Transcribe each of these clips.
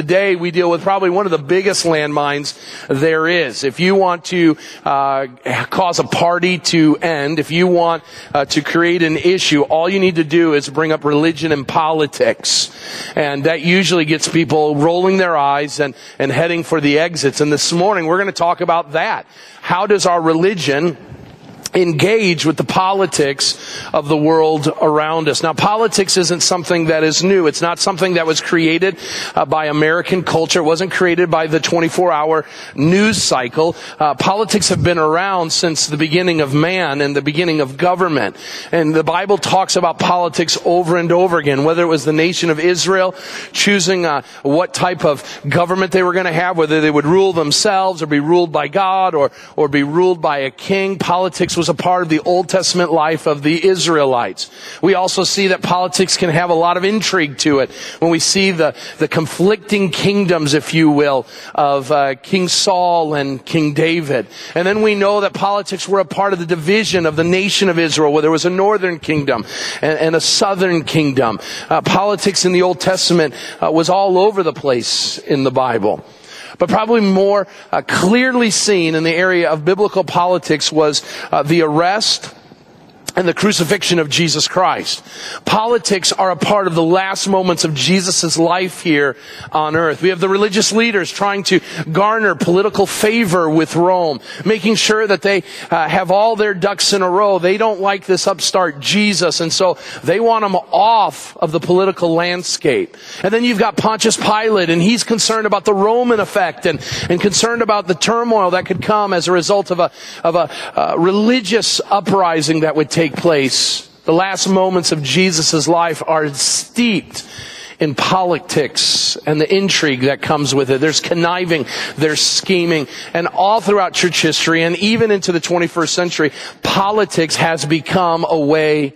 Today we deal with probably one of the biggest landmines there is. If you want to cause a party to end, if you want to create an issue, all you need to do is bring up religion and politics. And that usually gets people rolling their eyes and heading for the exits. And this morning we're going to talk about that. How does our religion engage with the politics of the world around us? Now, politics isn't something that is new. It's not something that was created by American culture. It wasn't created by the 24-hour news cycle. Politics have been around since the beginning of man and the beginning of government. And the Bible talks about politics over and over again, whether it was the nation of Israel choosing what type of government they were going to have, whether they would rule themselves or be ruled by God or be ruled by a king. Politics was a part of the Old Testament life of the Israelites. We also see that politics can have a lot of intrigue to it when we see the conflicting kingdoms, if you will, of King Saul and King David. And then we know that politics were a part of the division of the nation of Israel, where there was a northern kingdom and a southern kingdom. Politics in the Old Testament was all over the place in the Bible. But probably more clearly seen in the area of biblical politics was the arrest and the crucifixion of Jesus Christ. Politics are a part of the last moments of Jesus' life here on earth. We have the religious leaders trying to garner political favor with Rome, making sure that they have all their ducks in a row. They don't like this upstart Jesus, and so they want him off of the political landscape. And then you've got Pontius Pilate, and he's concerned about the Roman effect and concerned about the turmoil that could come as a result of a religious uprising that would take place. The last moments of Jesus' life are steeped in politics and the intrigue that comes with it. There's conniving, there's scheming, and all throughout church history and even into the 21st century, politics has become a way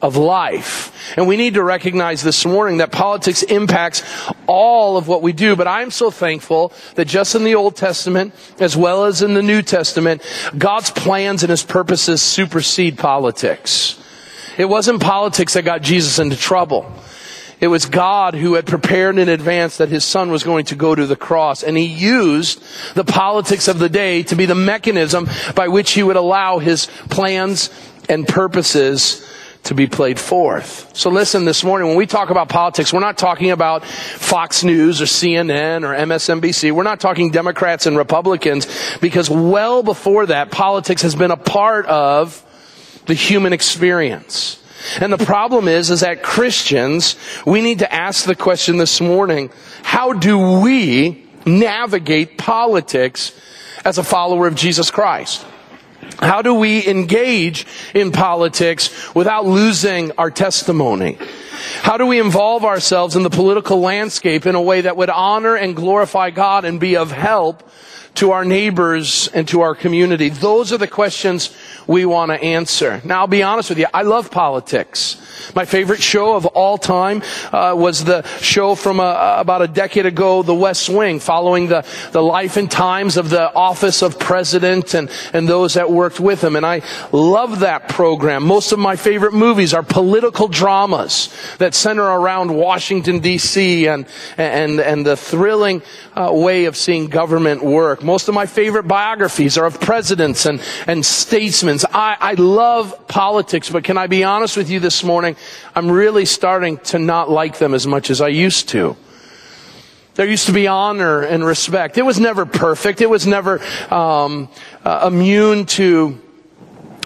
of life. And we need to recognize this morning that politics impacts all of what we do. But I'm so thankful that just in the Old Testament, as well as in the New Testament, God's plans and his purposes supersede politics. It wasn't politics that got Jesus into trouble. It was God who had prepared in advance that his son was going to go to the cross. And he used the politics of the day to be the mechanism by which he would allow his plans and purposes to be played forth. So listen, this morning when we talk about politics, we're not talking about Fox News or CNN or MSNBC. We're not talking Democrats and Republicans, because well before that, politics has been a part of the human experience. And the problem is that Christians, we need to ask the question this morning, how do we navigate politics as a follower of Jesus Christ? How do we engage in politics without losing our testimony? How do we involve ourselves in the political landscape in a way that would honor and glorify God and be of help to our neighbors and to our community? Those are the questions we want to answer. Now, I'll be honest with you, I love politics. My favorite show of all time was the show from about a decade ago, The West Wing, following the life and times of the office of president and those that worked with him. And I love that program. Most of my favorite movies are political dramas that center around Washington, D.C. and the thrilling way of seeing government work. Most of my favorite biographies are of presidents and statesmen. I love politics, but can I be honest with you this morning? I'm really starting to not like them as much as I used to. There used to be honor and respect. It was never perfect. It was never immune to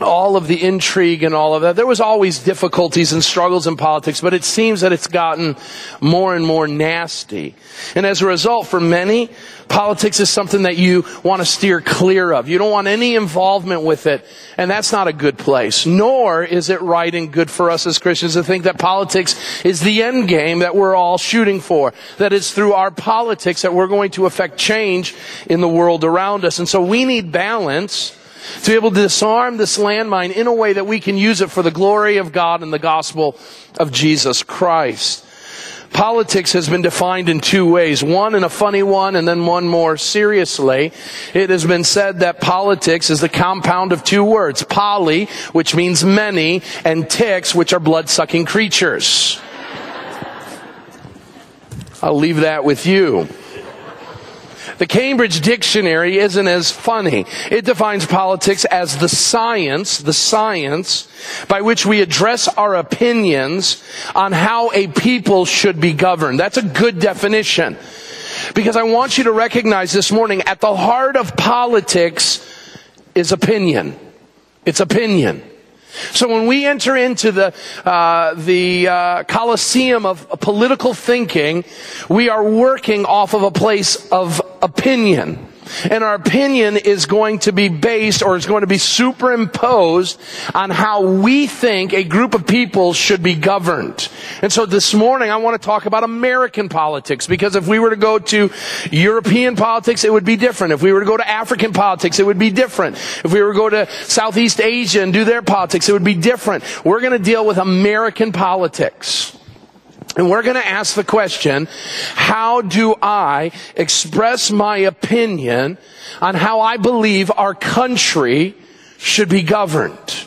all of the intrigue and all of that. There was always difficulties and struggles in politics, but it seems that it's gotten more and more nasty. And as a result, for many, politics is something that you want to steer clear of. You don't want any involvement with it, and that's not a good place. Nor is it right and good for us as Christians to think that politics is the end game that we're all shooting for, that it's through our politics that we're going to affect change in the world around us. And so we need balance to be able to disarm this landmine in a way that we can use it for the glory of God and the gospel of Jesus Christ. Politics has been defined in two ways. One in a funny one, and then one more seriously. It has been said that politics is the compound of two words. Poly, which means many, and ticks, which are blood-sucking creatures. I'll leave that with you. The Cambridge Dictionary isn't as funny. It defines politics as the science by which we address our opinions on how a people should be governed. That's a good definition. Because I want you to recognize this morning, at the heart of politics is opinion. It's opinion. So when we enter into the coliseum of political thinking, we are working off of a place of opinion. And our opinion is going to be based, or is going to be superimposed on how we think a group of people should be governed. And so this morning I want to talk about American politics, because if we were to go to European politics, it would be different. If we were to go to African politics, it would be different. If we were to go to Southeast Asia and do their politics, it would be different. We're going to deal with American politics. And we're going to ask the question, how do I express my opinion on how I believe our country should be governed?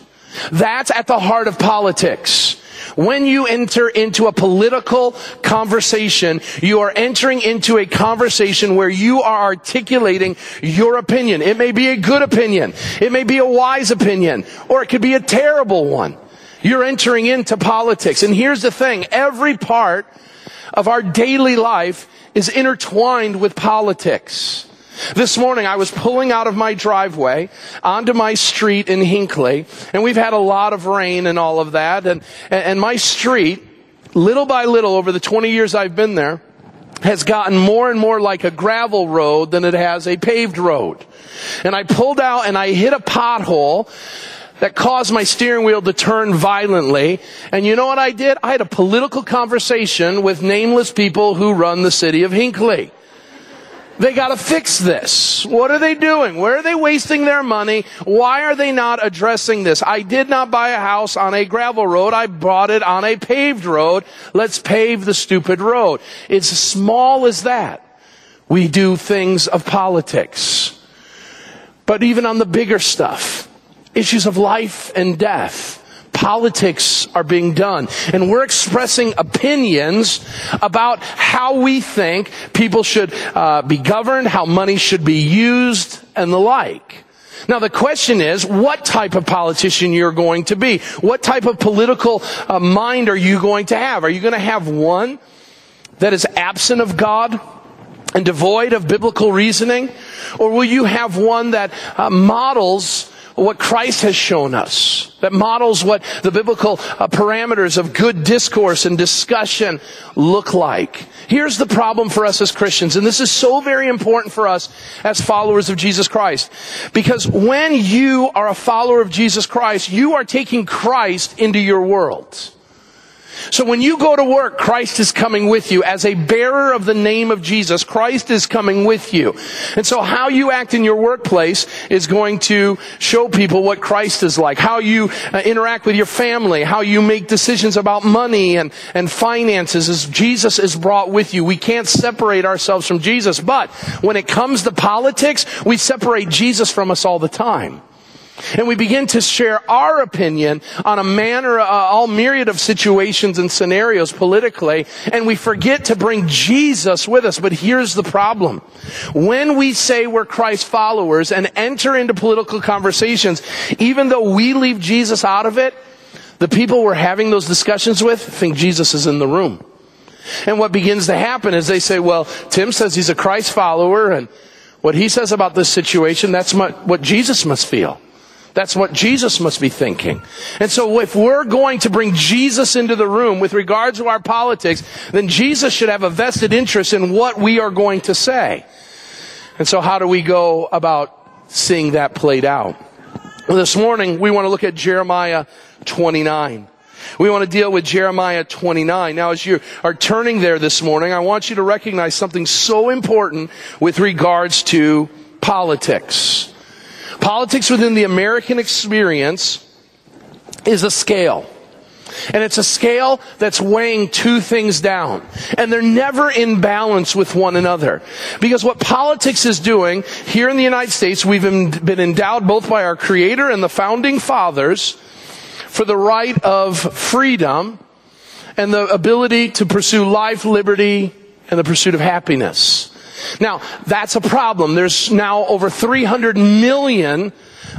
That's at the heart of politics. When you enter into a political conversation, you are entering into a conversation where you are articulating your opinion. It may be a good opinion, it may be a wise opinion, or it could be a terrible one. You're entering into politics. And here's the thing. Every part of our daily life is intertwined with politics. This morning, I was pulling out of my driveway onto my street in Hinckley. And we've had a lot of rain and all of that. And my street, little by little, over the 20 years I've been there, has gotten more and more like a gravel road than it has a paved road. And I pulled out and I hit a pothole that caused my steering wheel to turn violently. And you know what I did? I had a political conversation with nameless people who run the city of Hinckley. They gotta fix this. What are they doing? Where are they wasting their money? Why are they not addressing this? I did not buy a house on a gravel road. I bought it on a paved road. Let's pave the stupid road. It's as small as that. We do things of politics. But even on the bigger stuff, issues of life and death, politics are being done. And we're expressing opinions about how we think people should be governed, how money should be used, and the like. Now the question is, what type of politician you're going to be? What type of political mind are you going to have? Are you going to have one that is absent of God and devoid of biblical reasoning? Or will you have one that models what Christ has shown us, that models what the biblical parameters of good discourse and discussion look like? Here's the problem for us as Christians, and this is so very important for us as followers of Jesus Christ, because when you are a follower of Jesus Christ, you are taking Christ into your world. So when you go to work, Christ is coming with you. As a bearer of the name of Jesus, Christ is coming with you. And so how you act in your workplace is going to show people what Christ is like. How you interact with your family, how you make decisions about money and finances, as Jesus is brought with you. We can't separate ourselves from Jesus. But when it comes to politics, we separate Jesus from us all the time. And we begin to share our opinion on a manner, all myriad of situations and scenarios politically, and we forget to bring Jesus with us. But here's the problem. When we say we're Christ followers and enter into political conversations, even though we leave Jesus out of it, the people we're having those discussions with think Jesus is in the room. And what begins to happen is they say, well, Tim says he's a Christ follower, and what he says about this situation, that's what Jesus must feel. That's what Jesus must be thinking. And so if we're going to bring Jesus into the room with regards to our politics, then Jesus should have a vested interest in what we are going to say. And so how do we go about seeing that played out? Well, this morning, we want to look at Jeremiah 29. We want to deal with Jeremiah 29. Now, as you are turning there this morning, I want you to recognize something so important with regards to politics. Politics within the American experience is a scale. And it's a scale that's weighing two things down. And they're never in balance with one another. Because what politics is doing here in the United States, we've been endowed both by our Creator and the Founding Fathers for the right of freedom and the ability to pursue life, liberty, and the pursuit of happiness. Now, that's a problem. There's now over 300 million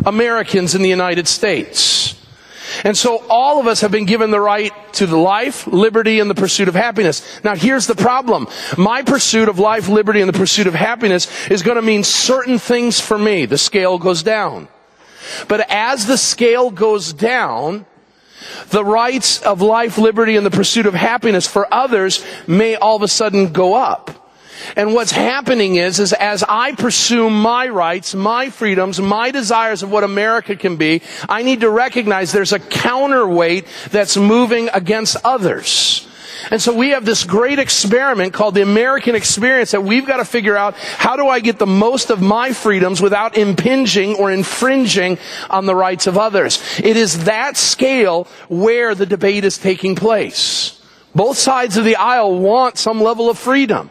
Americans in the United States. And so all of us have been given the right to the life, liberty, and the pursuit of happiness. Now here's the problem. My pursuit of life, liberty, and the pursuit of happiness is going to mean certain things for me. The scale goes down. But as the scale goes down, the rights of life, liberty, and the pursuit of happiness for others may all of a sudden go up. And what's happening is as I pursue my rights, my freedoms, my desires of what America can be, I need to recognize there's a counterweight that's moving against others. And so we have this great experiment called the American experience that we've got to figure out, how do I get the most of my freedoms without impinging or infringing on the rights of others? It is that scale where the debate is taking place. Both sides of the aisle want some level of freedom.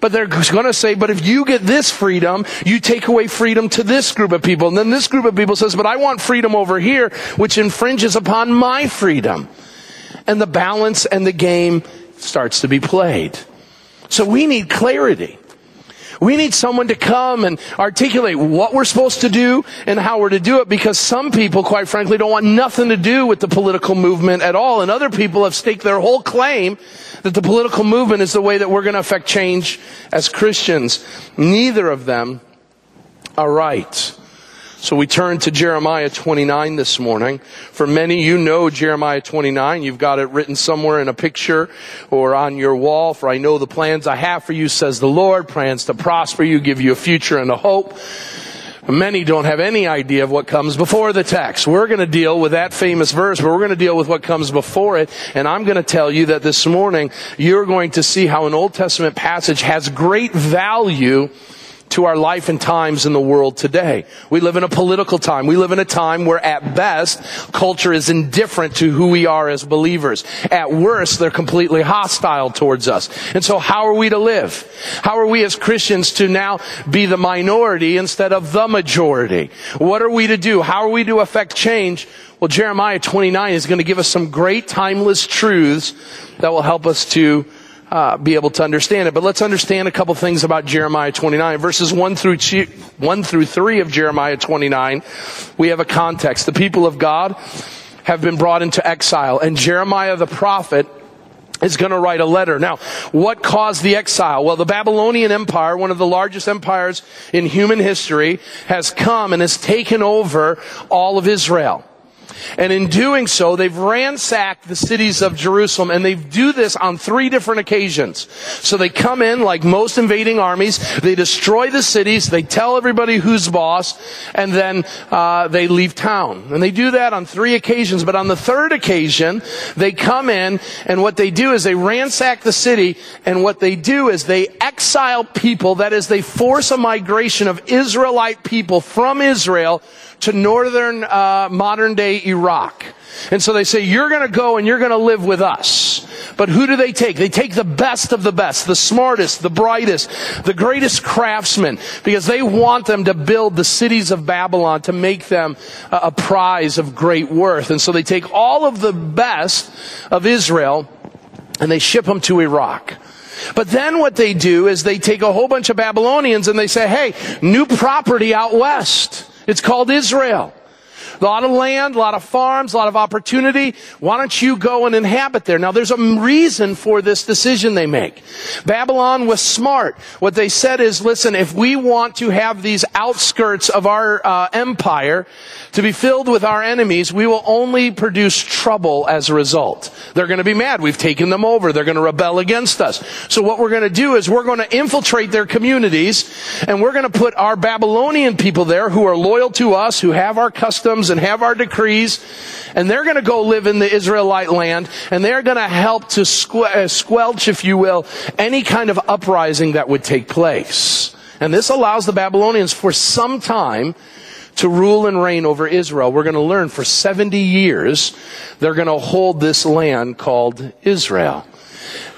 But they're going to say, but if you get this freedom, you take away freedom to this group of people. And then this group of people says, but I want freedom over here, which infringes upon my freedom. And the balance and the game starts to be played. So we need clarity. We need someone to come and articulate what we're supposed to do and how we're to do it, because some people, quite frankly, don't want nothing to do with the political movement at all. And other people have staked their whole claim that the political movement is the way that we're going to affect change as Christians. Neither of them are right. So we turn to Jeremiah 29 this morning. For many, you know Jeremiah 29. You've got it written somewhere in a picture or on your wall. For I know the plans I have for you, says the Lord, plans to prosper you, give you a future and a hope. Many don't have any idea of what comes before the text. We're going to deal with that famous verse, but we're going to deal with what comes before it. And I'm going to tell you that this morning, you're going to see how an Old Testament passage has great value to our life and times in the world today. We live in a political time. We live in a time where, at best, culture is indifferent to who we are as believers. At worst, they're completely hostile towards us. And so how are we to live? How are we as Christians to now be the minority instead of the majority? What are we to do? How are we to affect change? Well, Jeremiah 29 is going to give us some great timeless truths that will help us to be able to understand it. But let's understand a couple things about Jeremiah 29. Verses 1 through 3 of Jeremiah 29, we have a context. The people of God have been brought into exile, and Jeremiah the prophet is going to write a letter. Now, what caused the exile? Well, the Babylonian Empire, one of the largest empires in human history, has come and has taken over all of Israel. And in doing so, they've ransacked the cities of Jerusalem, and they do this on 3 different occasions. So they come in like most invading armies, they destroy the cities, they tell everybody who's boss, and then they leave town. And they do that on 3 occasions, but on the 3rd occasion, they come in, and what they do is they ransack the city, and what they do is they exile people, that is, they force a migration of Israelite people from Israel to northern modern-day Iraq. And so they say, you're going to go and you're going to live with us. But who do they take? They take the best of the best, the smartest, the brightest, the greatest craftsmen, because they want them to build the cities of Babylon, to make them a prize of great worth. And so they take all of the best of Israel and they ship them to Iraq. But then what they do is they take a whole bunch of Babylonians and they say, hey, new property out west. It's called Israel. A lot of land, a lot of farms, a lot of opportunity. Why don't you go and inhabit there? Now, there's a reason for this decision they make. Babylon was smart. What they said is, listen, if we want to have these outskirts of our empire to be filled with our enemies, we will only produce trouble as a result. They're going to be mad. We've taken them over. They're going to rebel against us. So what we're going to do is we're going to infiltrate their communities, and we're going to put our Babylonian people there who are loyal to us, who have our customs, and have our decrees, and they're going to go live in the Israelite land, and they're going to help to squelch, if you will, any kind of uprising that would take place. And this allows the Babylonians for some time to rule and reign over Israel. We're going to learn for 70 years they're going to hold this land called Israel.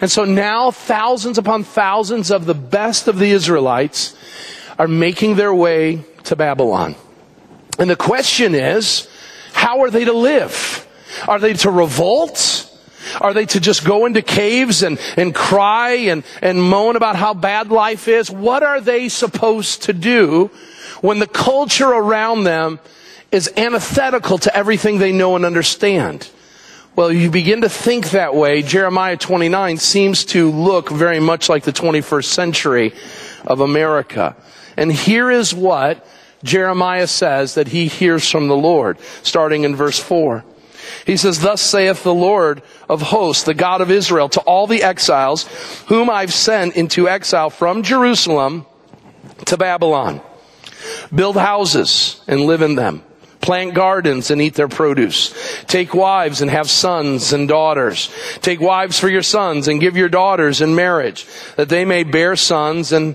And so now thousands upon thousands of the best of the Israelites are making their way to Babylon. And the question is, how are they to live? Are they to revolt? Are they to just go into caves and cry and moan about how bad life is? What are they supposed to do when the culture around them is antithetical to everything they know and understand? Well, you begin to think that way. Jeremiah 29 seems to look very much like the 21st century of America. And here is what Jeremiah says that he hears from the Lord, starting in verse 4. He says, "Thus saith the Lord of hosts, the God of Israel, to all the exiles whom I've sent into exile from Jerusalem to Babylon. Build houses and live in them. Plant gardens and eat their produce. Take wives and have sons and daughters. Take wives for your sons and give your daughters in marriage, that they may bear sons and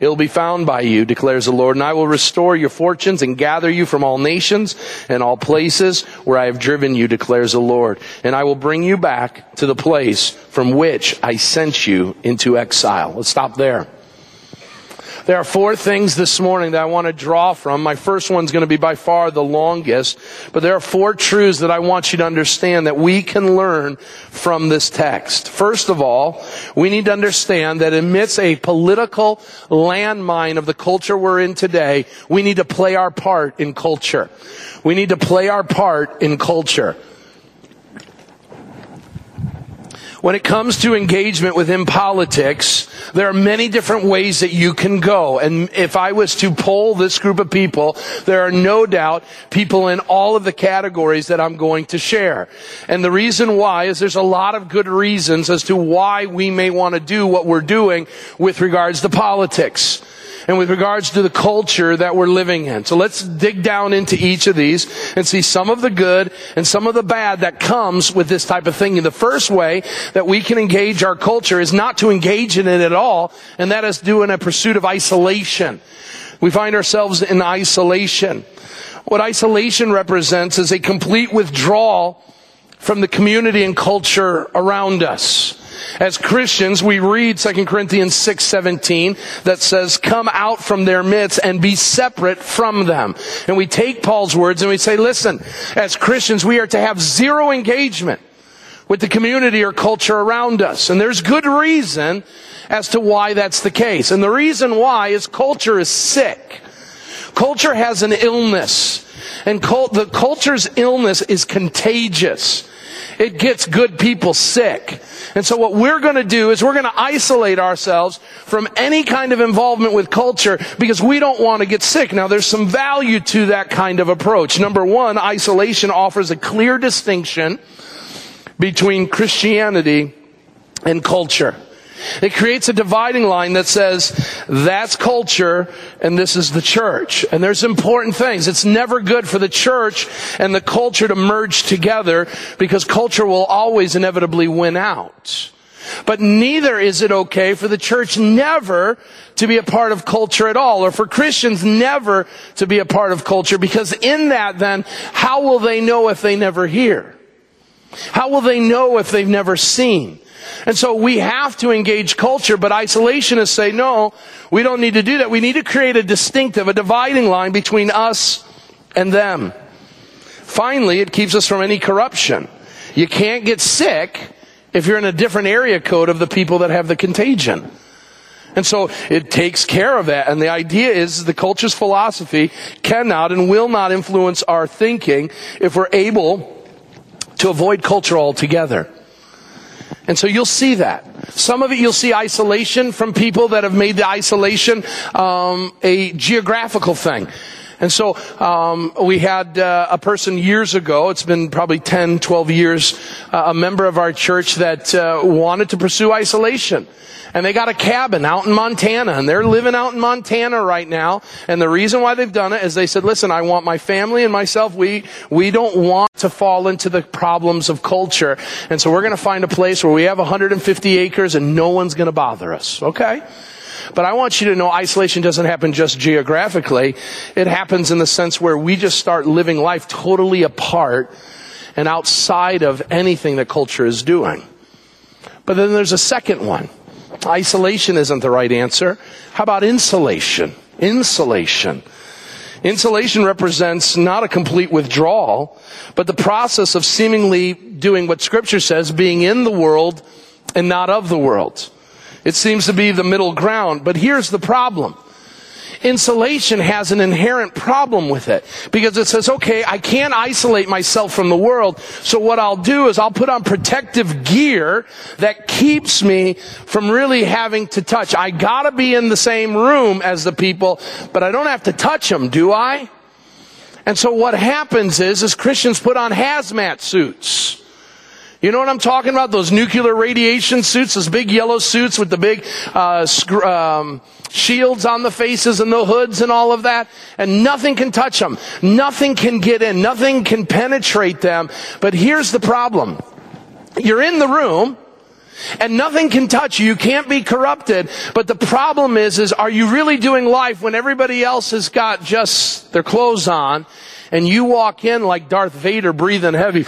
It will be found by you, declares the Lord, and I will restore your fortunes and gather you from all nations and all places where I have driven you, declares the Lord, and I will bring you back to the place from which I sent you into exile." Let's stop there. There are four things this morning that I want to draw from. My first one's going to be by far the longest, but there are four truths that I want you to understand that we can learn from this text. First of all, we need to understand that amidst a political landmine of the culture we're in today, we need to play our part in culture. We need to play our part in culture. When it comes to engagement within politics, there are many different ways that you can go. And if I was to poll this group of people, there are no doubt people in all of the categories that I'm going to share. And the reason why is there's a lot of good reasons as to why we may want to do what we're doing with regards to politics and with regards to the culture that we're living in. So let's dig down into each of these and see some of the good and some of the bad that comes with this type of thing. And the first way that we can engage our culture is not to engage in it at all, and that is doing a pursuit of isolation. We find ourselves in isolation. What isolation represents is a complete withdrawal from the community and culture around us. As Christians, we read 2 Corinthians 6:17 that says, "Come out from their midst and be separate from them." And we take Paul's words and we say, listen, as Christians, we are to have zero engagement with the community or culture around us. And there's good reason as to why that's the case. And the reason why is culture is sick. Culture has an illness. And the culture's illness is contagious. It gets good people sick. And so what we're going to do is we're going to isolate ourselves from any kind of involvement with culture because we don't want to get sick. Now, there's some value to that kind of approach. Number one, isolation offers a clear distinction between Christianity and culture. It creates a dividing line that says, that's culture and this is the church. And there's important things. It's never good for the church and the culture to merge together because culture will always inevitably win out. But neither is it okay for the church never to be a part of culture at all, or for Christians never to be a part of culture, because in that then, how will they know if they never hear? How will they know if they've never seen? And so we have to engage culture, but isolationists say, no, we don't need to do that. We need to create a distinctive, a dividing line between us and them. Finally, it keeps us from any corruption. You can't get sick if you're in a different area code of the people that have the contagion. And so it takes care of that. And the idea is the culture's philosophy cannot and will not influence our thinking if we're able to avoid culture altogether. And so you'll see that. Some of it you'll see isolation from people that have made the isolation a geographical thing. And so we had a person years ago, it's been probably 10, 12 years, a member of our church that wanted to pursue isolation. And they got a cabin out in Montana, and they're living out in Montana right now. And the reason why they've done it is they said, listen, I want my family and myself. We don't want to fall into the problems of culture. And so we're going to find a place where we have 150 acres and no one's going to bother us. Okay? But I want you to know isolation doesn't happen just geographically. It happens in the sense where we just start living life totally apart and outside of anything that culture is doing. But then there's a second one. Isolation isn't the right answer. How about insulation? Insulation. Insulation represents not a complete withdrawal, but the process of seemingly doing what Scripture says, being in the world and not of the world. It seems to be the middle ground, but here's the problem. Insulation has an inherent problem with it because it says, okay, I can't isolate myself from the world, so what I'll do is I'll put on protective gear that keeps me from really having to touch. I gotta be in the same room as the people, but I don't have to touch them, do I? And so what happens is Christians put on hazmat suits. You know what I'm talking about? Those nuclear radiation suits, those big yellow suits with the big shields on the faces and the hoods and all of that. And nothing can touch them. Nothing can get in. Nothing can penetrate them. But here's the problem. You're in the room, and nothing can touch you. You can't be corrupted. But the problem is are you really doing life when everybody else has got just their clothes on, and you walk in like Darth Vader breathing heavy?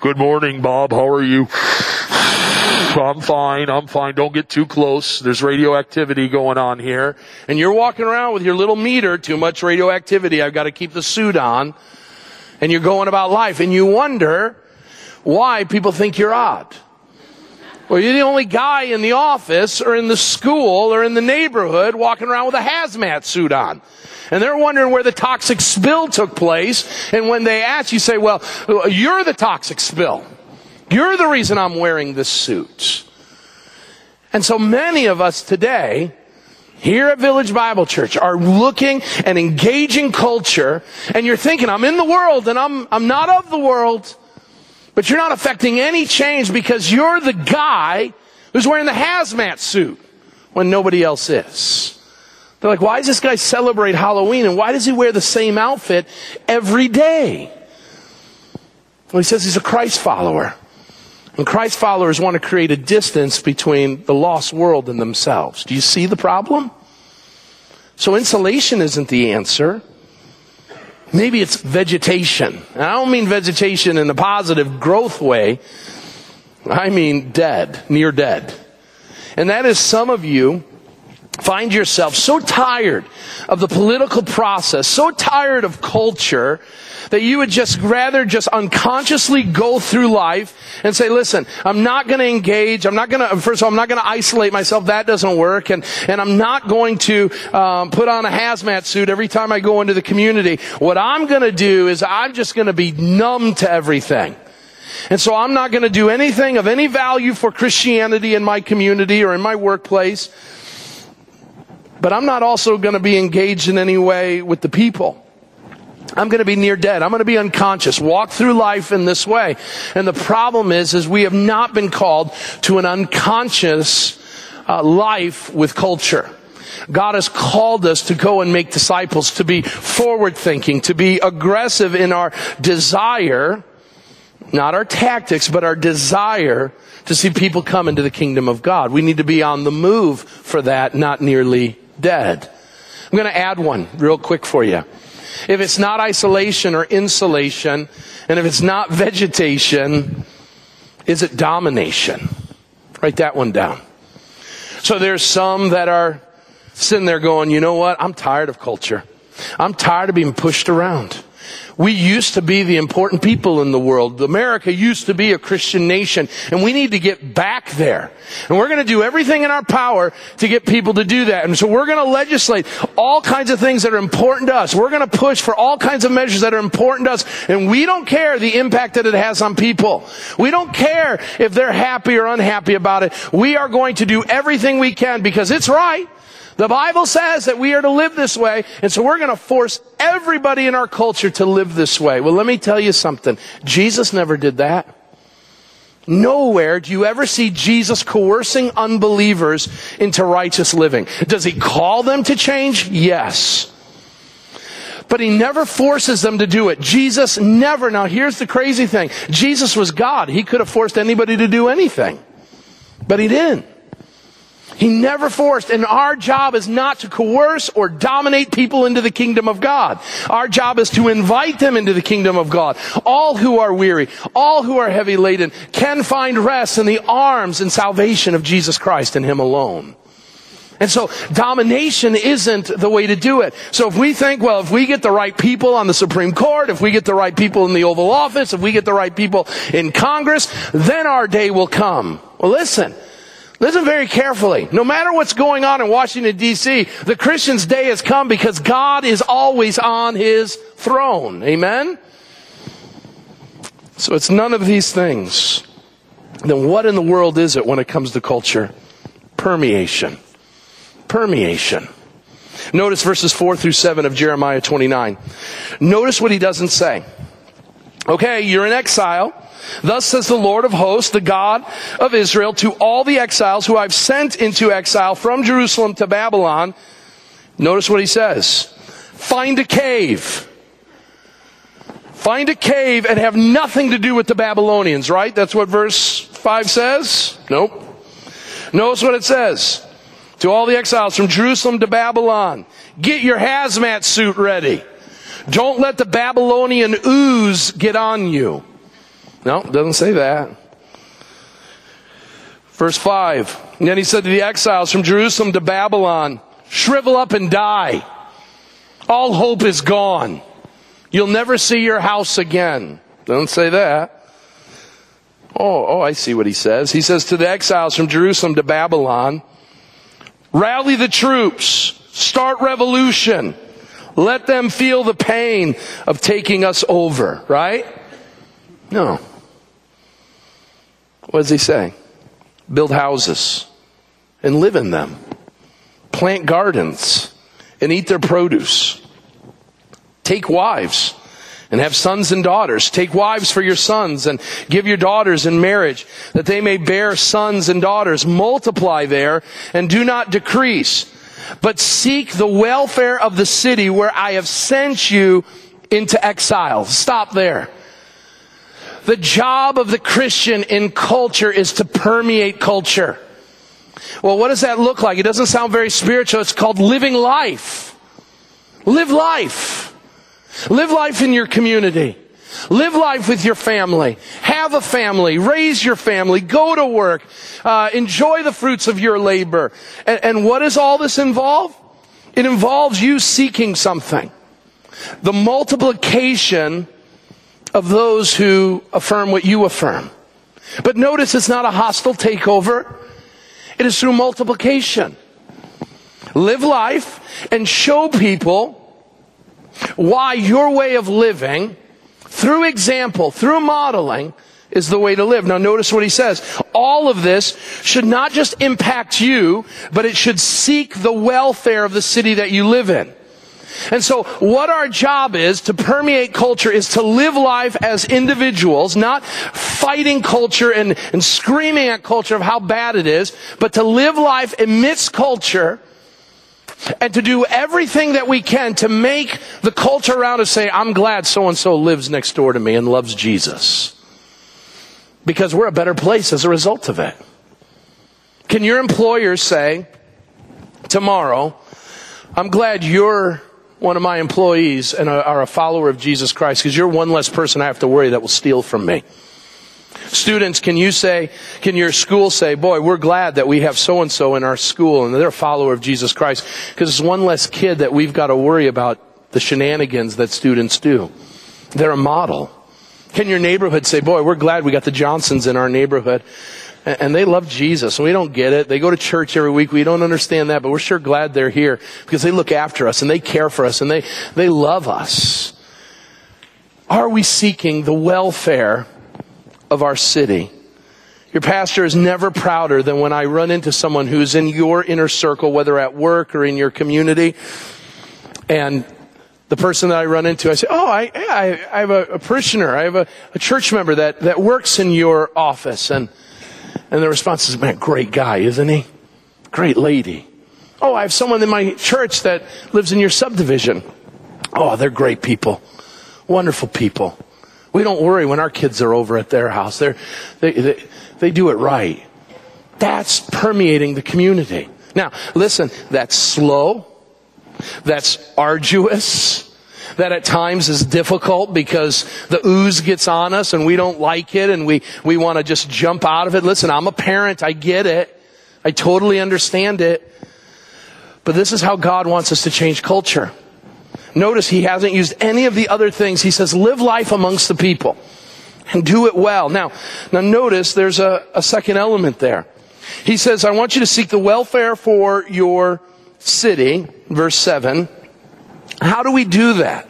Good morning, Bob. How are you? I'm fine. Don't get too close. There's radioactivity going on here. And you're walking around with your little meter, too much radioactivity. I've got to keep the suit on. And you're going about life. And you wonder why people think you're odd. Well, you're the only guy in the office or in the school or in the neighborhood walking around with a hazmat suit on. And they're wondering where the toxic spill took place. And when they ask, you say, well, you're the toxic spill. You're the reason I'm wearing this suit. And so many of us today, here at Village Bible Church, are looking and engaging culture. And you're thinking, I'm in the world and I'm not of the world. But you're not affecting any change because you're the guy who's wearing the hazmat suit when nobody else is. They're like, why does this guy celebrate Halloween and why does he wear the same outfit every day? Well, he says he's a Christ follower. And Christ followers want to create a distance between the lost world and themselves. Do you see the problem? So insulation isn't the answer. Maybe it's vegetation. And I don't mean vegetation in the positive growth way. I mean dead, near dead. And that is some of you find yourself so tired of the political process, so tired of culture, that you would just rather just unconsciously go through life and say, listen, I'm not going to engage. I'm not going to isolate myself. That doesn't work. And I'm not going to put on a hazmat suit every time I go into the community. What I'm going to do is I'm just going to be numb to everything. And so I'm not going to do anything of any value for Christianity in my community or in my workplace. But I'm not also going to be engaged in any way with the people. I'm going to be near dead. I'm going to be unconscious. Walk through life in this way. And the problem is we have not been called to an unconscious life with culture. God has called us to go and make disciples, to be forward-thinking, to be aggressive in our desire, not our tactics, but our desire to see people come into the kingdom of God. We need to be on the move for that, not nearly dead. I'm going to add one real quick for you. If it's not isolation or insulation, and if it's not vegetation, is it domination? Write that one down. So there's some that are sitting there going, you know what? I'm tired of culture. I'm tired of being pushed around. We used to be the important people in the world. America used to be a Christian nation, and we need to get back there. And we're going to do everything in our power to get people to do that. And so we're going to legislate all kinds of things that are important to us. We're going to push for all kinds of measures that are important to us, and we don't care the impact that it has on people. We don't care if they're happy or unhappy about it. We are going to do everything we can because it's right. The Bible says that we are to live this way, and so we're going to force everybody in our culture to live this way. Well, let me tell you something. Jesus never did that. Nowhere do you ever see Jesus coercing unbelievers into righteous living. Does he call them to change? Yes. But he never forces them to do it. Jesus never. Now, here's the crazy thing. Jesus was God. He could have forced anybody to do anything, but he didn't. He never forced, and our job is not to coerce or dominate people into the kingdom of God. Our job is to invite them into the kingdom of God. All who are weary, all who are heavy laden can find rest in the arms and salvation of Jesus Christ and him alone. And so domination isn't the way to do it. So if we think, well, if we get the right people on the Supreme Court, if we get the right people in the Oval Office, if we get the right people in Congress, then our day will come. Well, listen very carefully. No matter what's going on in Washington, D.C., the Christian's day has come because God is always on his throne. Amen? So it's none of these things. Then what in the world is it when it comes to culture? Permeation. Notice verses 4 through 7 of Jeremiah 29. Notice what he doesn't say. Okay, you're in exile. Thus says the Lord of hosts, the God of Israel, to all the exiles who I've sent into exile from Jerusalem to Babylon. Notice what he says. Find a cave. Find a cave and have nothing to do with the Babylonians, right? That's what verse 5 says? Nope. Notice what it says. To all the exiles from Jerusalem to Babylon, get your hazmat suit ready. Don't let the Babylonian ooze get on you. No, it doesn't say that. Verse 5. And then he said to the exiles from Jerusalem to Babylon, shrivel up and die. All hope is gone. You'll never see your house again. Doesn't say that. Oh, I see what he says. He says to the exiles from Jerusalem to Babylon, rally the troops. Start revolution. Let them feel the pain of taking us over, right? No. What does he say? Build houses and live in them. Plant gardens and eat their produce. Take wives and have sons and daughters. Take wives for your sons and give your daughters in marriage that they may bear sons and daughters. Multiply there and do not decrease, but seek the welfare of the city where I have sent you into exile. Stop there. The job of the Christian in culture is to permeate culture. Well, what does that look like? It doesn't sound very spiritual. It's called living life. Live life. Live life in your community. Live life with your family. Have a family. Raise your family. Go to work. Enjoy the fruits of your labor. And what does all this involve? It involves you seeking something. The multiplication of those who affirm what you affirm. But notice it's not a hostile takeover. It is through multiplication. Live life and show people why your way of living, through example, through modeling, is the way to live. Now notice what he says. All of this should not just impact you, but it should seek the welfare of the city that you live in. And so what our job is to permeate culture is to live life as individuals, not fighting culture and screaming at culture of how bad it is, but to live life amidst culture and to do everything that we can to make the culture around us say, I'm glad so-and-so lives next door to me and loves Jesus. Because we're a better place as a result of it. Can your employer say tomorrow, I'm glad you're one of my employees and are a follower of Jesus Christ because you're one less person I have to worry that will steal from me. Students, can your school say, boy, we're glad that we have so-and-so in our school and they're a follower of Jesus Christ because it's one less kid that we've got to worry about the shenanigans that students do. They're a model. Can your neighborhood say, boy, we're glad we got the Johnsons in our neighborhood. And they love Jesus. We don't get it. They go to church every week. We don't understand that, but we're sure glad they're here because they look after us and they care for us and they love us. Are we seeking the welfare of our city? Your pastor is never prouder than when I run into someone who's in your inner circle, whether at work or in your community. And the person that I run into, I say, oh, I have a parishioner. I have a church member that works in your office. And the response is, man, great guy, isn't he? Great lady. Oh, I have someone in my church that lives in your subdivision. Oh, they're great people. Wonderful people. We don't worry when our kids are over at their house. They do it right. That's permeating the community. Now, listen, that's slow. That's arduous. That at times is difficult because the ooze gets on us and we don't like it and we want to just jump out of it. Listen, I'm a parent. I get it. I totally understand it. But this is how God wants us to change culture. Notice he hasn't used any of the other things. He says, live life amongst the people and do it well. Now notice there's a second element there. He says, I want you to seek the welfare for your city, verse 7. How do we do that?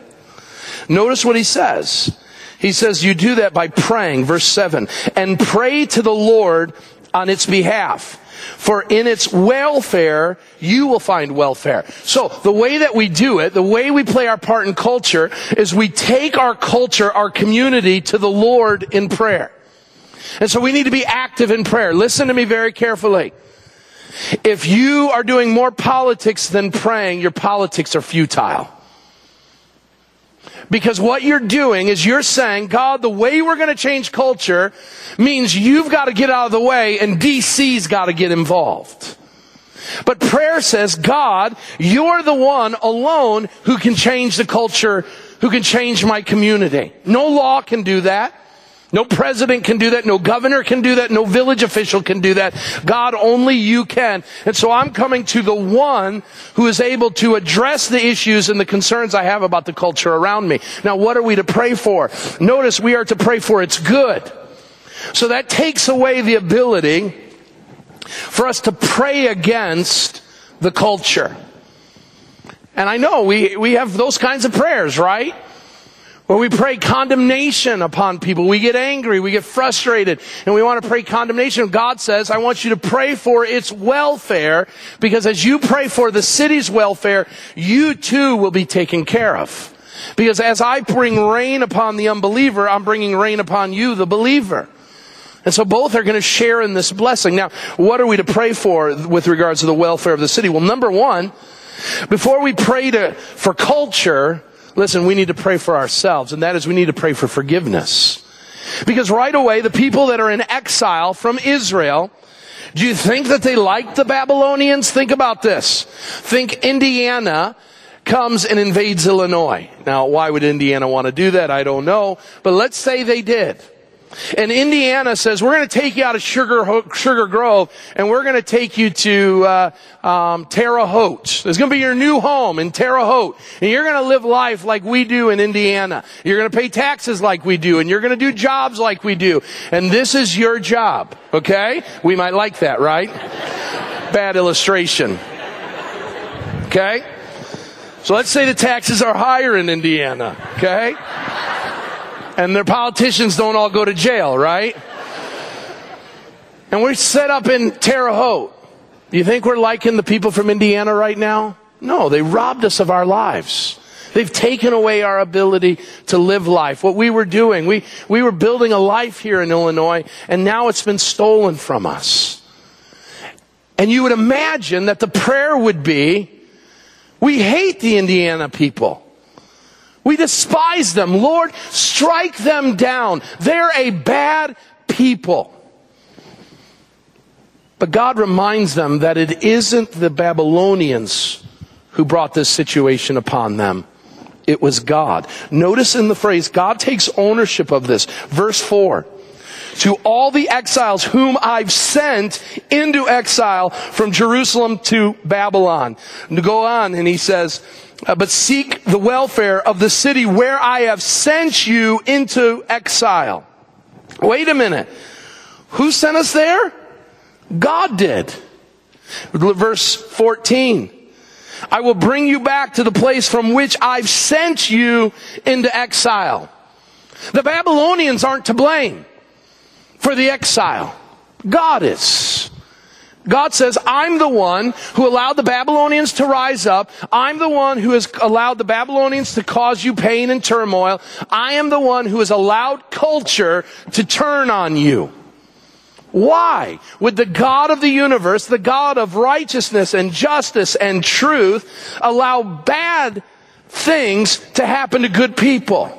Notice what he says. He says, you do that by praying, verse 7, and pray to the Lord on its behalf. For in its welfare, you will find welfare. So the way that we do it, the way we play our part in culture, is we take our culture, our community, to the Lord in prayer. And so we need to be active in prayer. Listen to me very carefully. If you are doing more politics than praying, your politics are futile. Because what you're doing is you're saying, God, the way we're going to change culture means you've got to get out of the way and DC's got to get involved. But prayer says, God, you're the one alone who can change the culture, who can change my community. No law can do that. No president can do that. No governor can do that. No village official can do that. God, only you can. And so I'm coming to the one who is able to address the issues and the concerns I have about the culture around me. Now, what are we to pray for? Notice we are to pray for its good. So that takes away the ability for us to pray against the culture. And I know we have those kinds of prayers, right? Where we pray condemnation upon people. We get angry, we get frustrated, and we want to pray condemnation. God says, I want you to pray for its welfare, because as you pray for the city's welfare, you too will be taken care of. Because as I bring rain upon the unbeliever, I'm bringing rain upon you, the believer. And so both are going to share in this blessing. Now, what are we to pray for with regards to the welfare of the city? Well, number one, before we pray for culture, listen, we need to pray for ourselves, and that is we need to pray for forgiveness. Because right away, the people that are in exile from Israel, do you think that they like the Babylonians? Think about this. Think Indiana comes and invades Illinois. Now, why would Indiana want to do that? I don't know. But let's say they did. And Indiana says, we're going to take you out of Sugar Grove, and we're going to take you to Terre Haute. It's going to be your new home in Terre Haute. And you're going to live life like we do in Indiana. You're going to pay taxes like we do, and you're going to do jobs like we do. And this is your job, okay? We might like that, right? Bad illustration. Okay? So let's say the taxes are higher in Indiana, okay? And their politicians don't all go to jail, right? And we're set up in Terre Haute. You think we're liking the people from Indiana right now? No, they robbed us of our lives. They've taken away our ability to live life. What we were doing, we were building a life here in Illinois, and now it's been stolen from us. And you would imagine that the prayer would be, we hate the Indiana people. We despise them. Lord, strike them down. They're a bad people. But God reminds them that it isn't the Babylonians who brought this situation upon them. It was God. Notice in the phrase, God takes ownership of this. Verse 4. To all the exiles whom I've sent into exile from Jerusalem to Babylon. And to go on, and he says, but seek the welfare of the city where I have sent you into exile. Wait a minute. Who sent us there? God did. Verse 14. I will bring you back to the place from which I've sent you into exile. The Babylonians aren't to blame for the exile. God is. God says, I'm the one who allowed the Babylonians to rise up. I'm the one who has allowed the Babylonians to cause you pain and turmoil. I am the one who has allowed culture to turn on you. Why would the God of the universe, the God of righteousness and justice and truth, allow bad things to happen to good people?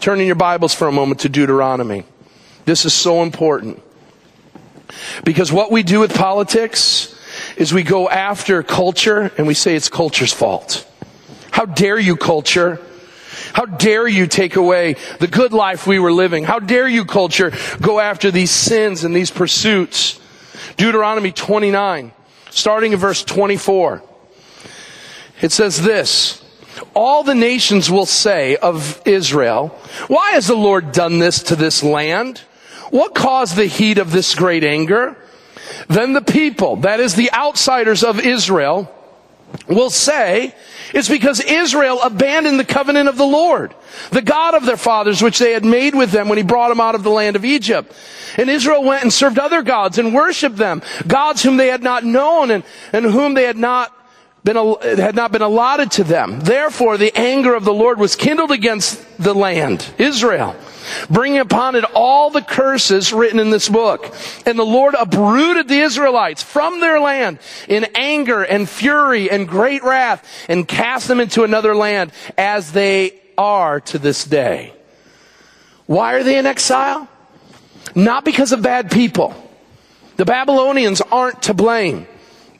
Turn in your Bibles for a moment to Deuteronomy. This is so important. Because what we do with politics is we go after culture and we say it's culture's fault. How dare you, culture? How dare you take away the good life we were living? How dare you, culture, go after these sins and these pursuits? Deuteronomy 29, starting in verse 24. It says this, all the nations will say of Israel, why has the Lord done this to this land? What caused the heat of this great anger? Then the people, that is the outsiders of Israel, will say, it's because Israel abandoned the covenant of the Lord, the God of their fathers, which they had made with them when he brought them out of the land of Egypt. And Israel went and served other gods and worshiped them, gods whom they had not known and whom they had not been allotted to them. Therefore, the anger of the Lord was kindled against the land, Israel, bringing upon it all the curses written in this book. And the Lord uprooted the Israelites from their land in anger and fury and great wrath and cast them into another land as they are to this day. Why are they in exile? Not because of bad people. The Babylonians aren't to blame.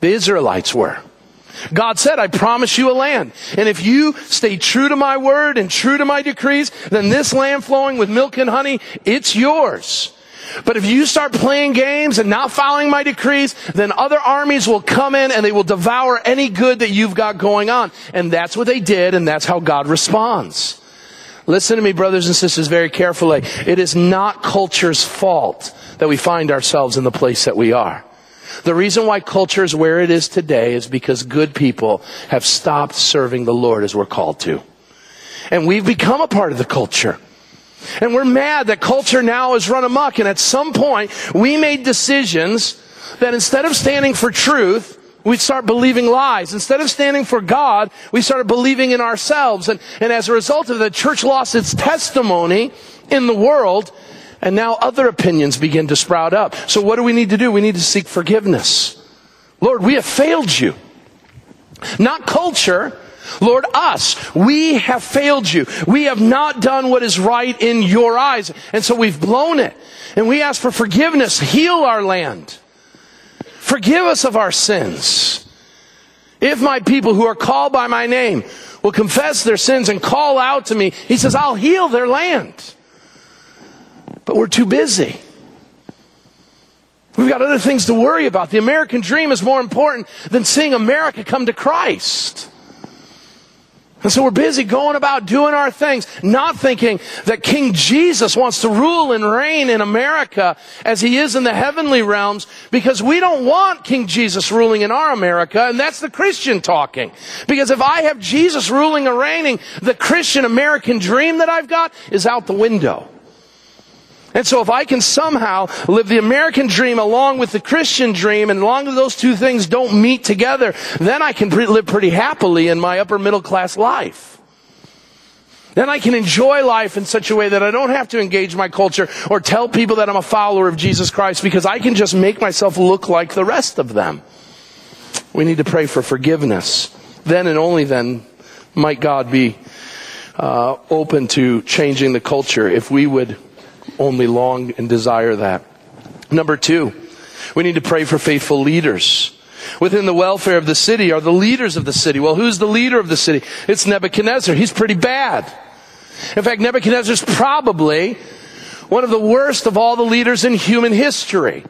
The Israelites were. God said, I promise you a land. And if you stay true to my word and true to my decrees, then this land flowing with milk and honey, it's yours. But if you start playing games and not following my decrees, then other armies will come in and they will devour any good that you've got going on. And that's what they did, and that's how God responds. Listen to me, brothers and sisters, very carefully. It is not culture's fault that we find ourselves in the place that we are. The reason why culture is where it is today is because good people have stopped serving the Lord as we're called to. And we've become a part of the culture. And we're mad that culture now has run amok. And at some point, we made decisions that instead of standing for truth, we start believing lies. Instead of standing for God, we started believing in ourselves. And as a result of that, the church lost its testimony in the world. And now other opinions begin to sprout up. So what do we need to do? We need to seek forgiveness. Lord, we have failed you. Not culture. Lord, us. We have failed you. We have not done what is right in your eyes. And so we've blown it. And we ask for forgiveness. Heal our land. Forgive us of our sins. If my people who are called by my name will confess their sins and call out to me, he says, I'll heal their land. But we're too busy. We've got other things to worry about. The American dream is more important than seeing America come to Christ. And so we're busy going about doing our things, not thinking that King Jesus wants to rule and reign in America as he is in the heavenly realms, because we don't want King Jesus ruling in our America, and that's the Christian talking. Because if I have Jesus ruling and reigning, the Christian American dream that I've got is out the window. And so if I can somehow live the American dream along with the Christian dream, and along with those two things don't meet together, then I can live pretty happily in my upper middle class life. Then I can enjoy life in such a way that I don't have to engage my culture or tell people that I'm a follower of Jesus Christ, because I can just make myself look like the rest of them. We need to pray for forgiveness. Then and only then might God be open to changing the culture if we would only long and desire that. Number two, we need to pray for faithful leaders. Within the welfare of the city are the leaders of the city. Well, who's the leader of the city? It's Nebuchadnezzar. He's pretty bad. In fact, Nebuchadnezzar's probably one of the worst of all the leaders in human history.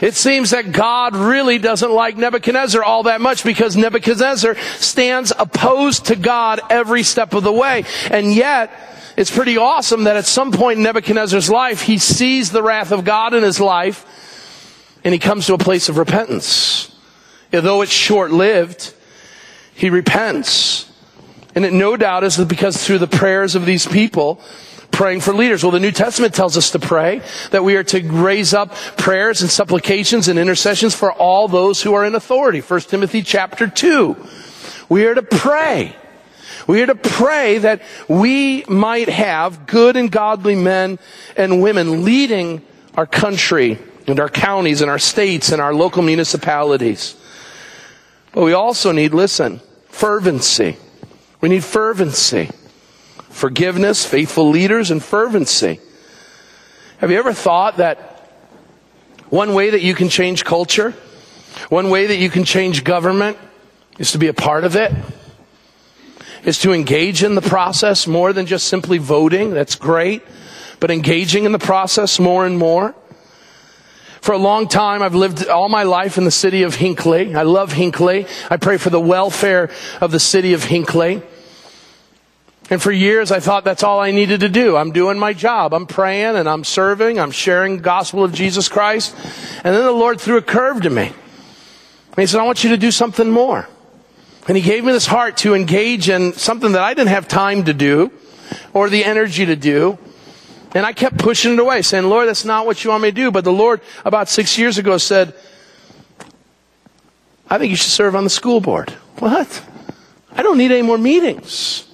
It seems that God really doesn't like Nebuchadnezzar all that much, because Nebuchadnezzar stands opposed to God every step of the way. And yet, it's pretty awesome that at some point in Nebuchadnezzar's life, he sees the wrath of God in his life, and he comes to a place of repentance. Though it's short-lived, he repents. And it no doubt is because through the prayers of these people, praying for leaders. Well, the New Testament tells us to pray, that we are to raise up prayers and supplications and intercessions for all those who are in authority. 1 Timothy chapter 2. We are to pray. We are to pray that we might have good and godly men and women leading our country and our counties and our states and our local municipalities. But we also need, listen, fervency. We need fervency. Forgiveness, faithful leaders, and fervency. Have you ever thought that one way that you can change culture, one way that you can change government, is to be a part of it? Is to engage in the process more than just simply voting. That's great. But engaging in the process more and more. For a long time, I've lived all my life in the city of Hinckley. I love Hinckley. I pray for the welfare of the city of Hinckley. And for years, I thought that's all I needed to do. I'm doing my job. I'm praying and I'm serving. I'm sharing the gospel of Jesus Christ. And then the Lord threw a curve to me. And he said, I want you to do something more. And he gave me this heart to engage in something that I didn't have time to do or the energy to do. And I kept pushing it away, saying, Lord, that's not what you want me to do. But the Lord, about 6 years ago, said, I think you should serve on the school board. What? I don't need any more meetings.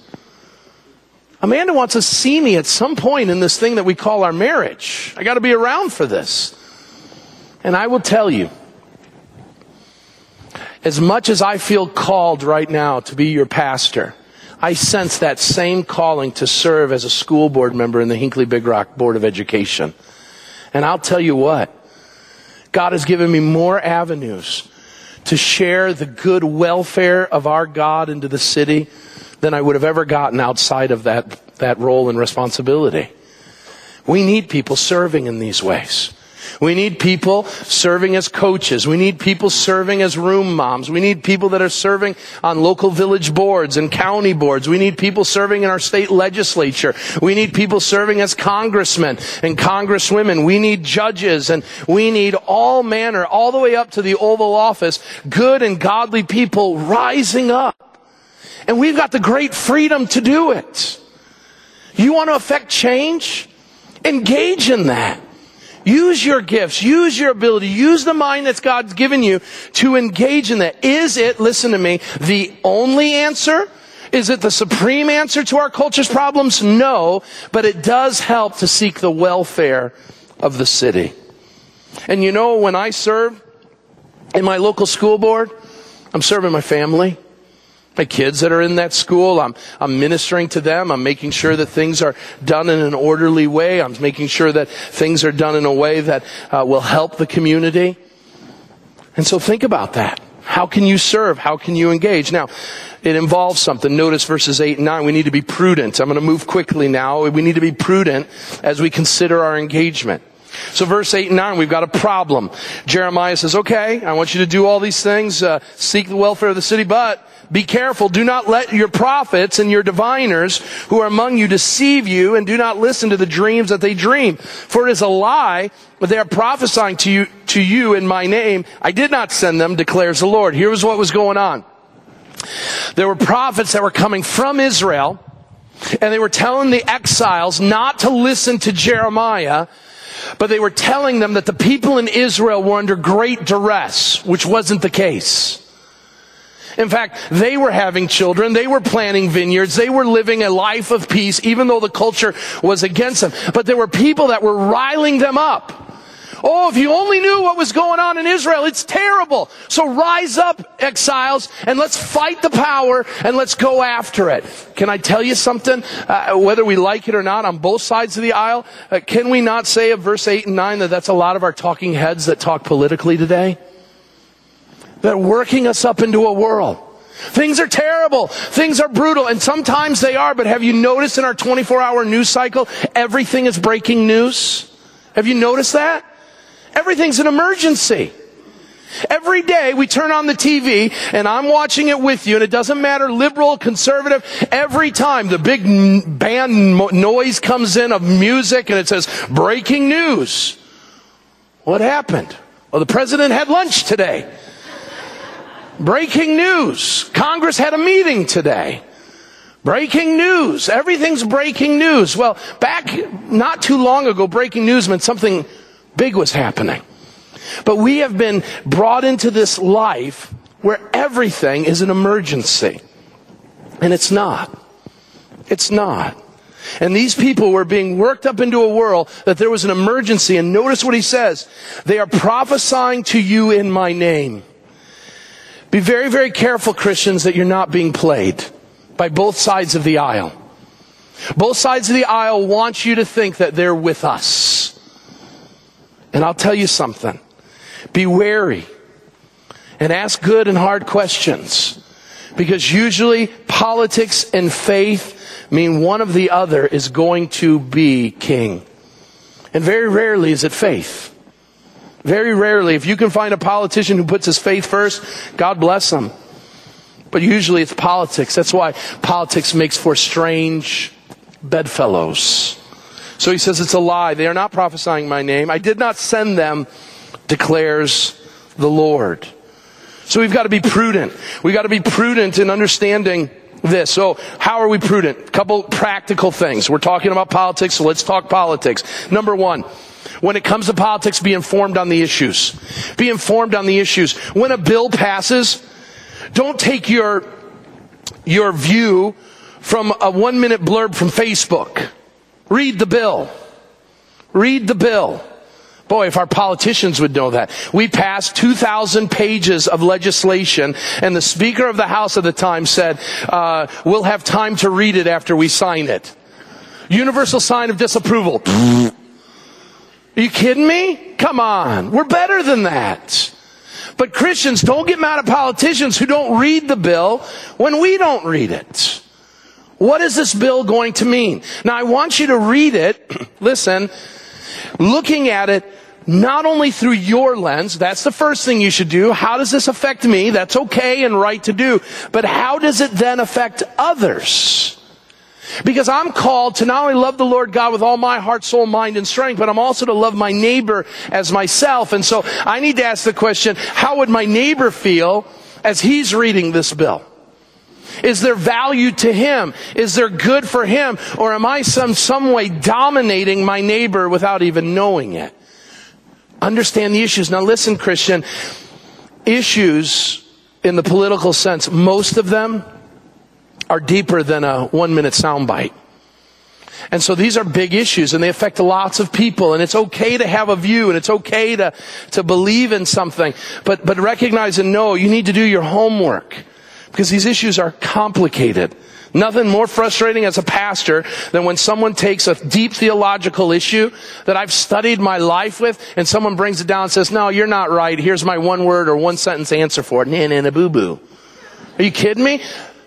Amanda wants to see me at some point in this thing that we call our marriage. I got to be around for this. And I will tell you, as much as I feel called right now to be your pastor, I sense that same calling to serve as a school board member in the Hinckley Big Rock Board of Education. And I'll tell you what, God has given me more avenues to share the good welfare of our God into the city than I would have ever gotten outside of that role and responsibility. We need people serving in these ways. We need people serving as coaches. We need people serving as room moms. We need people that are serving on local village boards and county boards. We need people serving in our state legislature. We need people serving as congressmen and congresswomen. We need judges, and we need all manner, all the way up to the Oval Office, good and godly people rising up. And we've got the great freedom to do it. You want to affect change? Engage in that. Use your gifts. Use your ability. Use the mind that God's given you to engage in that. Is it, listen to me, the only answer? Is it the supreme answer to our culture's problems? No, but it does help to seek the welfare of the city. And you know, when I serve in my local school board, I'm serving my family. My kids that are in that school, I'm ministering to them. I'm making sure that things are done in an orderly way. I'm making sure that things are done in a way that will help the community. And so think about that. How can you serve? How can you engage? Now, it involves something. Notice verses 8 and 9. We need to be prudent. I'm going to move quickly now. We need to be prudent as we consider our engagement. So verse 8 and 9, we've got a problem. Jeremiah says, okay, I want you to do all these things, seek the welfare of the city, but be careful. Do not let your prophets and your diviners who are among you deceive you, and do not listen to the dreams that they dream. For it is a lie, but they are prophesying to you in my name. I did not send them, declares the Lord. Here was what was going on. There were prophets that were coming from Israel, and they were telling the exiles not to listen to Jeremiah, but they were telling them that the people in Israel were under great duress, which wasn't the case. In fact, they were having children, they were planting vineyards, they were living a life of peace, even though the culture was against them. But there were people that were riling them up. Oh, if you only knew what was going on in Israel, it's terrible. So rise up, exiles, and let's fight the power, and let's go after it. Can I tell you something? Whether we like it or not, on both sides of the aisle, can we not say of verse 8 and 9 that that's a lot of our talking heads that talk politically today? They're working us up into a whirl. Things are terrible. Things are brutal. And sometimes they are, but have you noticed in our 24-hour news cycle, everything is breaking news? Have you noticed that? Everything's an emergency. Every day we turn on the TV and I'm watching it with you, and it doesn't matter, liberal, conservative, every time the big band noise comes in of music and it says, breaking news. What happened? Well, the president had lunch today. Breaking news. Congress had a meeting today. Breaking news. Everything's breaking news. Well, back not too long ago, breaking news meant something big was happening. But we have been brought into this life where everything is an emergency. And it's not. It's not. And these people were being worked up into a whirl that there was an emergency. And notice what he says. They are prophesying to you in my name. Be very, very careful, Christians, that you're not being played by both sides of the aisle. Both sides of the aisle want you to think that they're with us. And I'll tell you something. Be wary and ask good and hard questions, because usually politics and faith mean one of the other is going to be king. And very rarely is it faith. Very rarely. If you can find a politician who puts his faith first, God bless him. But usually it's politics. That's why politics makes for strange bedfellows. So he says it's a lie. They are not prophesying my name. I did not send them, declares the Lord. So we've got to be prudent. We've got to be prudent in understanding this. So how are we prudent? A couple practical things. We're talking about politics, so let's talk politics. Number one, when it comes to politics, be informed on the issues. Be informed on the issues. When a bill passes, don't take your view from a 1-minute blurb from Facebook. Read the bill. Read the bill. Boy, if our politicians would know that. We passed 2,000 pages of legislation, and the Speaker of the House at the time said, we'll have time to read it after we sign it. Universal sign of disapproval. Are you kidding me? Come on. We're better than that. But Christians, don't get mad at politicians who don't read the bill when we don't read it. What is this bill going to mean? Now, I want you to read it, listen, looking at it not only through your lens. That's the first thing you should do. How does this affect me? That's okay and right to do. But how does it then affect others? Because I'm called to not only love the Lord God with all my heart, soul, mind, and strength, but I'm also to love my neighbor as myself. And so I need to ask the question, how would my neighbor feel as he's reading this bill? Is there value to him? Is there good for him? Or am I some way dominating my neighbor without even knowing it? Understand the issues. Now listen, Christian, issues in the political sense, most of them are deeper than a 1-minute soundbite. And so these are big issues, and they affect lots of people, and it's okay to have a view, and it's okay to believe in something. But recognize and know you need to do your homework, because these issues are complicated. Nothing more frustrating as a pastor than when someone takes a deep theological issue that I've studied my life with, and someone brings it down and says, no, you're not right. Here's my 1-word or 1-sentence answer for it. Nah, boo-boo. Are you kidding me?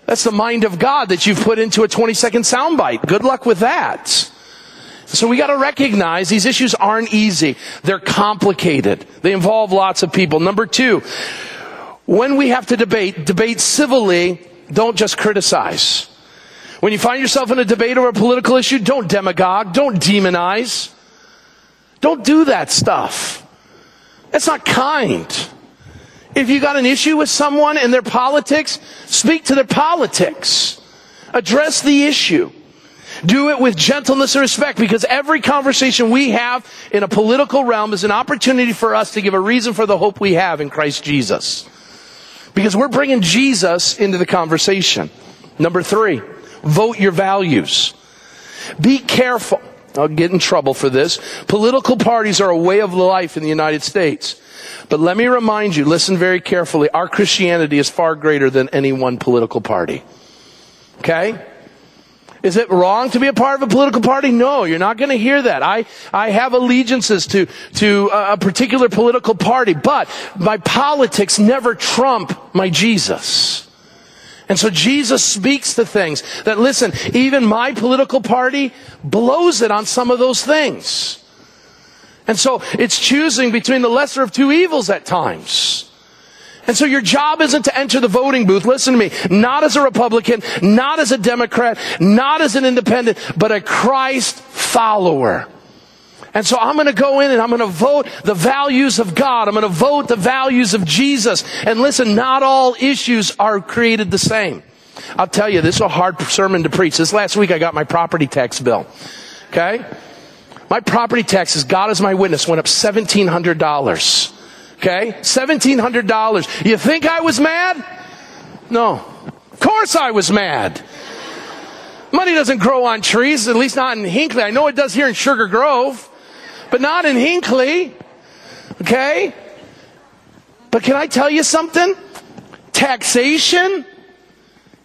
That's the mind of God that you've put into a 20-second soundbite. Good luck with that. So we got to recognize these issues aren't easy. They're complicated. They involve lots of people. Number two, when we have to debate civilly, don't just criticize. When you find yourself in a debate over a political issue, don't demagogue, don't demonize. Don't do that stuff. That's not kind. If you got an issue with someone and their politics, speak to their politics. Address the issue. Do it with gentleness and respect, because every conversation we have in a political realm is an opportunity for us to give a reason for the hope we have in Christ Jesus. Because we're bringing Jesus into the conversation. Number three, vote your values. Be careful. I'll get in trouble for this. Political parties are a way of life in the United States. But let me remind you, listen very carefully, our Christianity is far greater than any one political party. Okay? Is it wrong to be a part of a political party? No, you're not going to hear that. I have allegiances to a particular political party, but my politics never trump my Jesus. And so Jesus speaks to things that, listen, even my political party blows it on some of those things. And so it's choosing between the lesser of two evils at times. And so your job isn't to enter the voting booth, listen to me, not as a Republican, not as a Democrat, not as an independent, but a Christ follower. And so I'm going to go in and I'm going to vote the values of God. I'm going to vote the values of Jesus. And listen, not all issues are created the same. I'll tell you, this is a hard sermon to preach. This last week I got my property tax bill. Okay? My property taxes, God is my witness, went up $1,700. Okay? $1,700. You think I was mad? No. Of course I was mad. Money doesn't grow on trees, at least not in Hinckley. I know it does here in Sugar Grove, but not in Hinckley. Okay? But can I tell you something? Taxation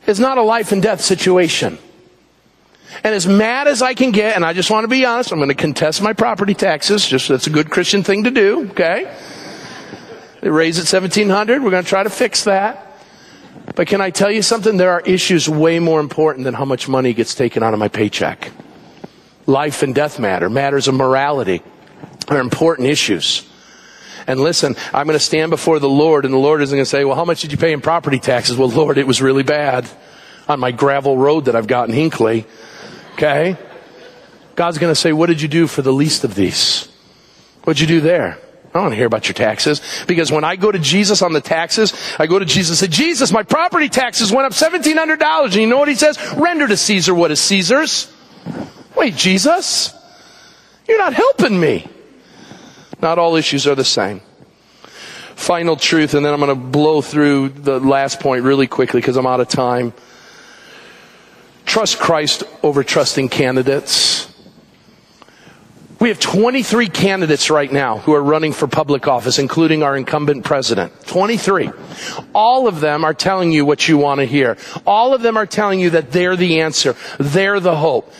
is not a life and death situation. And as mad as I can get, and I just want to be honest, I'm going to contest my property taxes. Just that's a good Christian thing to do, okay? They raise it $1,700. We're going to try to fix that. But can I tell you something? There are issues way more important than how much money gets taken out of my paycheck. Life and death matter. Matters of morality are important issues. And listen, I'm going to stand before the Lord, and the Lord isn't going to say, well, how much did you pay in property taxes? Well, Lord, it was really bad on my gravel road that I've got in Hinckley. Okay? God's going to say, what did you do for the least of these? What did you do there? I don't want to hear about your taxes. Because when I go to Jesus on the taxes, I go to Jesus and say, Jesus, my property taxes went up $1,700. And you know what he says? Render to Caesar what is Caesar's. Wait, Jesus, you're not helping me. Not all issues are the same. Final truth, and then I'm going to blow through the last point really quickly because I'm out of time. Trust Christ over trusting candidates. We have 23 candidates right now who are running for public office, including our incumbent president. 23. All of them are telling you what you want to hear. All of them are telling you that they're the answer. They're the hope.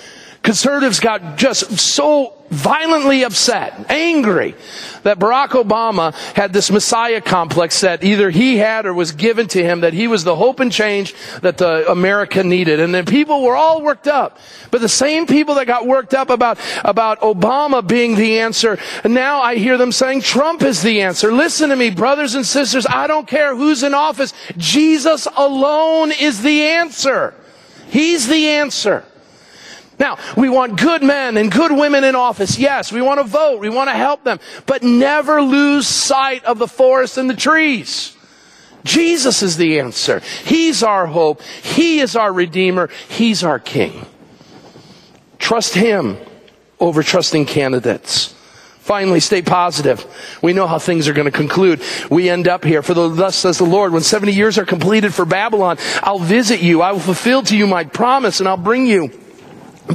Conservatives got just so violently upset, angry, that Barack Obama had this Messiah complex that either he had or was given to him, that he was the hope and change that America needed. And then people were all worked up. But the same people that got worked up about Obama being the answer, now I hear them saying Trump is the answer. Listen to me, brothers and sisters, I don't care who's in office. Jesus alone is the answer. He's the answer. Now, we want good men and good women in office. Yes, we want to vote. We want to help them. But never lose sight of the forest and the trees. Jesus is the answer. He's our hope. He is our Redeemer. He's our King. Trust Him over trusting candidates. Finally, stay positive. We know how things are going to conclude. We end up here. For thus says the Lord, when 70 years are completed for Babylon, I'll visit you. I will fulfill to you my promise, and I'll bring you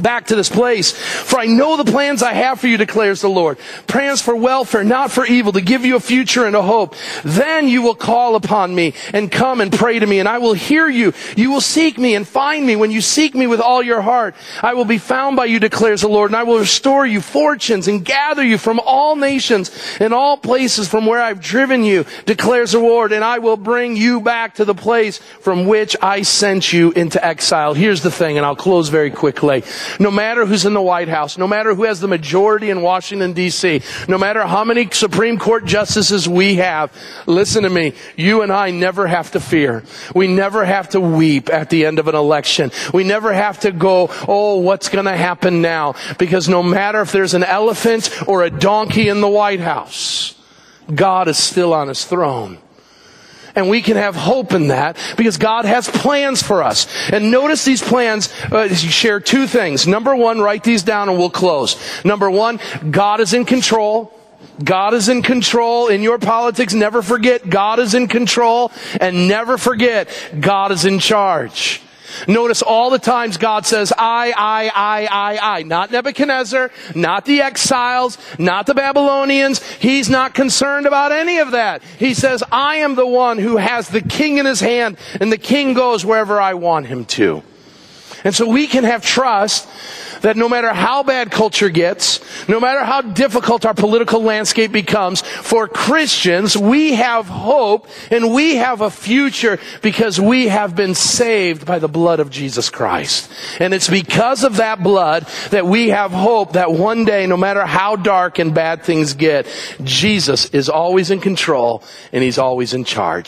back to this place. For I know the plans I have for you, declares the Lord. Plans for welfare, not for evil, to give you a future and a hope. Then you will call upon me and come and pray to me, and I will hear you. You will seek me and find me when you seek me with all your heart. I will be found by you, declares the Lord, and I will restore you fortunes and gather you from all nations and all places from where I've driven you, declares the Lord, and I will bring you back to the place from which I sent you into exile. Here's the thing, and I'll close very quickly. No matter who's in the White House, no matter who has the majority in Washington, D.C., no matter how many Supreme Court justices we have, listen to me, you and I never have to fear. We never have to weep at the end of an election. We never have to go, oh, what's going to happen now? Because no matter if there's an elephant or a donkey in the White House, God is still on His throne. And we can have hope in that because God has plans for us. And notice these plans share two things. Number one, write these down and we'll close. Number one, God is in control. God is in control in your politics. Never forget God is in control, and never forget God is in charge. Notice all the times God says, I. Not Nebuchadnezzar, not the exiles, not the Babylonians. He's not concerned about any of that. He says, I am the one who has the king in his hand, and the king goes wherever I want him to. And so we can have trust that no matter how bad culture gets, no matter how difficult our political landscape becomes, for Christians, we have hope and we have a future because we have been saved by the blood of Jesus Christ. And it's because of that blood that we have hope that one day, no matter how dark and bad things get, Jesus is always in control and He's always in charge.